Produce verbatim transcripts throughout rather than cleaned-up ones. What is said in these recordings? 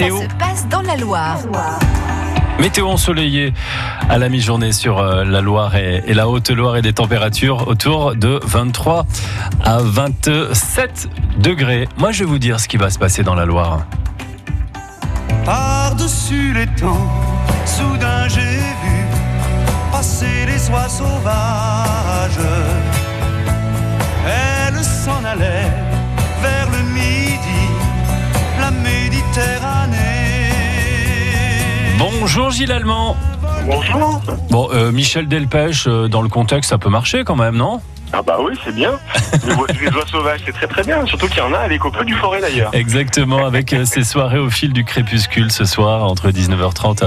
météo. Ça se passe dans la Loire. Météo ensoleillée à la mi-journée sur la Loire et, et la Haute-Loire, et des températures autour de vingt-trois à vingt-sept degrés. Moi, je vais vous dire ce qui va se passer dans la Loire. Par-dessus les temps, soudain j'ai vu passer les oies sauvages. Elles s'en allaient vers le midi, la Méditerranée. Bonjour Gilles Allemand. Bonjour. Bon, euh, Michel Delpech, euh, dans le contexte, ça peut marcher quand même, non ? Ah bah oui, c'est bien. Les oies sauvages, c'est très très bien. Surtout qu'il y en a à l'Écopôle du Forez d'ailleurs. Exactement, avec euh, ces soirées au fil du crépuscule ce soir, entre dix-neuf heures trente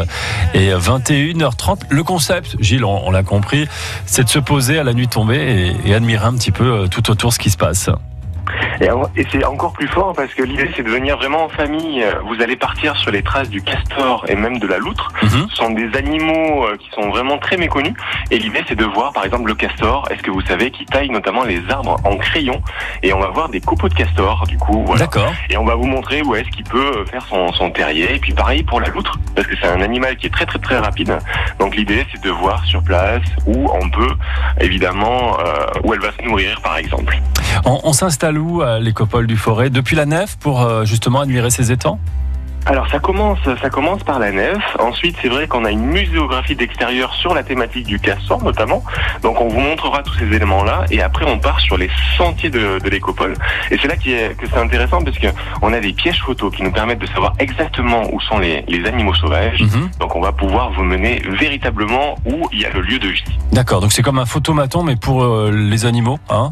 et vingt et une heures trente. Le concept, Gilles, on, on l'a compris, c'est de se poser à la nuit tombée et, et admirer un petit peu euh, tout autour ce qui se passe. Et c'est encore plus fort parce que l'idée c'est de venir vraiment en famille. Vous allez partir sur les traces du castor et même de la loutre. Mm-hmm. Ce sont des animaux qui sont vraiment très méconnus. Et l'idée c'est de voir par exemple le castor. Est-ce que vous savez qu'il taille notamment les arbres en crayon? Et on va voir des copeaux de castor du coup. Voilà. D'accord. Et on va vous montrer où est-ce qu'il peut faire son, son terrier. Et puis pareil pour la loutre, parce que c'est un animal qui est très très très rapide. Donc l'idée c'est de voir sur place où on peut évidemment euh, où elle va se nourrir par exemple. On, on s'installe où à l'Écopôle du Forez? Depuis la nef pour euh, justement admirer ces étangs? Alors ça commence, ça commence par la nef. Ensuite, c'est vrai qu'on a une muséographie d'extérieur sur la thématique du castor notamment. Donc on vous montrera tous ces éléments-là. Et après, on part sur les sentiers de, de l'Écopôle. Et c'est là qui est, que c'est intéressant parce que on a des pièges photos qui nous permettent de savoir exactement où sont les, les animaux sauvages. Mm-hmm. Donc on va pouvoir vous mener véritablement où il y a le lieu de vie. D'accord. Donc c'est comme un photomaton mais pour euh, les animaux, hein?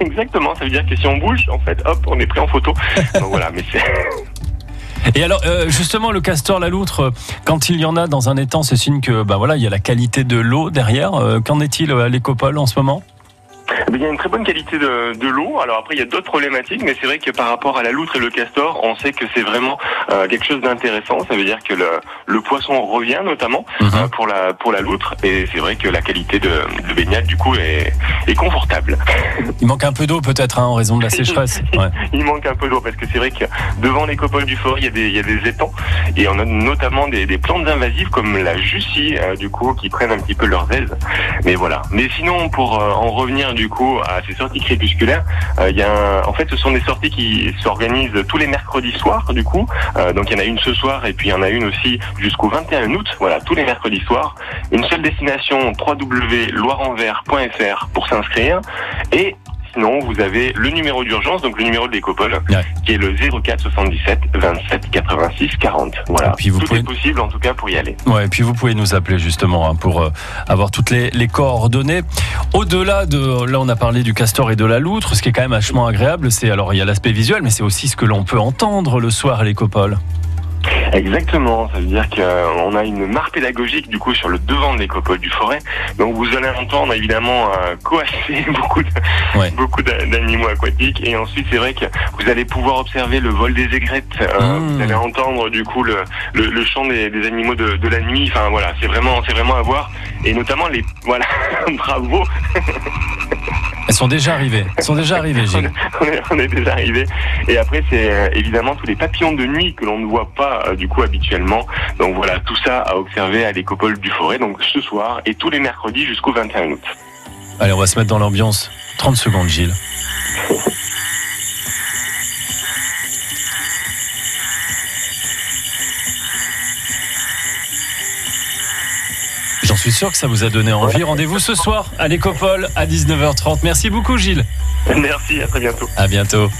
Exactement, ça veut dire que si on bouge, en fait, hop, on est pris en photo. Donc voilà, mais c'est... Et alors, euh, justement, le castor, la loutre, quand il y en a dans un étang, c'est signe que, bah voilà, il y a la qualité de l'eau derrière. Euh, qu'en est-il à l'Écopôle en ce moment ? Il y a une très bonne qualité de, de l'eau. Alors après, il y a d'autres problématiques, mais c'est vrai que par rapport à la loutre et le castor, on sait que c'est vraiment euh, quelque chose d'intéressant. Ça veut dire que le, le poisson revient notamment mm-hmm. euh, pour la pour la loutre, et c'est vrai que la qualité de, de baignade du coup est, est confortable. Il manque un peu d'eau peut-être hein, en raison de la sécheresse. Ouais. Il manque un peu d'eau parce que c'est vrai que devant l'Écopôle du Forez, il y a des il y a des étangs et on a notamment des, des plantes invasives comme la jussie euh, du coup qui prennent un petit peu leurs ailes. Mais voilà. Mais sinon, pour euh, en revenir du coup à ces sorties crépusculaires, euh, y a un... en fait ce sont des sorties qui s'organisent tous les mercredis soirs du coup, euh, donc il y en a une ce soir et puis il y en a une aussi jusqu'au vingt et un août, voilà, tous les mercredis soirs. Une seule destination, w w w point loirenvers point f r pour s'inscrire, et sinon vous avez le numéro d'urgence, donc le numéro de l'Écopôle, ouais, qui est le zéro quatre soixante-dix-sept vingt-sept quatre-vingt-six quarante. Voilà, puis vous tout pouvez... est possible en tout cas pour y aller. Ouais, et puis vous pouvez nous appeler justement hein, pour euh, avoir toutes les, les coordonnées. Au-delà de, là on a parlé du castor et de la loutre, ce qui est quand même vachement agréable, c'est, alors il y a l'aspect visuel, mais c'est aussi ce que l'on peut entendre le soir à l'Écopôle. Exactement, ça veut dire qu'on a une mare pédagogique du coup sur le devant de l'Écopôle du Forez. Donc vous allez entendre évidemment euh, coasser beaucoup, de, ouais. beaucoup d'animaux aquatiques. Et ensuite c'est vrai que vous allez pouvoir observer le vol des aigrettes. Euh, mmh. Vous allez entendre du coup le, le, le chant des, des animaux de, de la nuit. Enfin voilà, c'est vraiment, c'est vraiment à voir. Et notamment les... Voilà, bravo. Elles sont déjà arrivées, elles sont déjà arrivées, Gilles. On est, on est déjà arrivés. Et après, c'est euh, évidemment tous les papillons de nuit que l'on ne voit pas euh, du coup habituellement. Donc voilà, tout ça à observer à l'Écopôle du Forez, donc ce soir et tous les mercredis jusqu'au vingt et un août. Allez, on va se mettre dans l'ambiance. trente secondes, Gilles. J'en suis sûr que ça vous a donné envie. Rendez-vous ce soir à l'Écopôle à dix-neuf heures trente. Merci beaucoup Gilles. Merci, à très bientôt. À bientôt.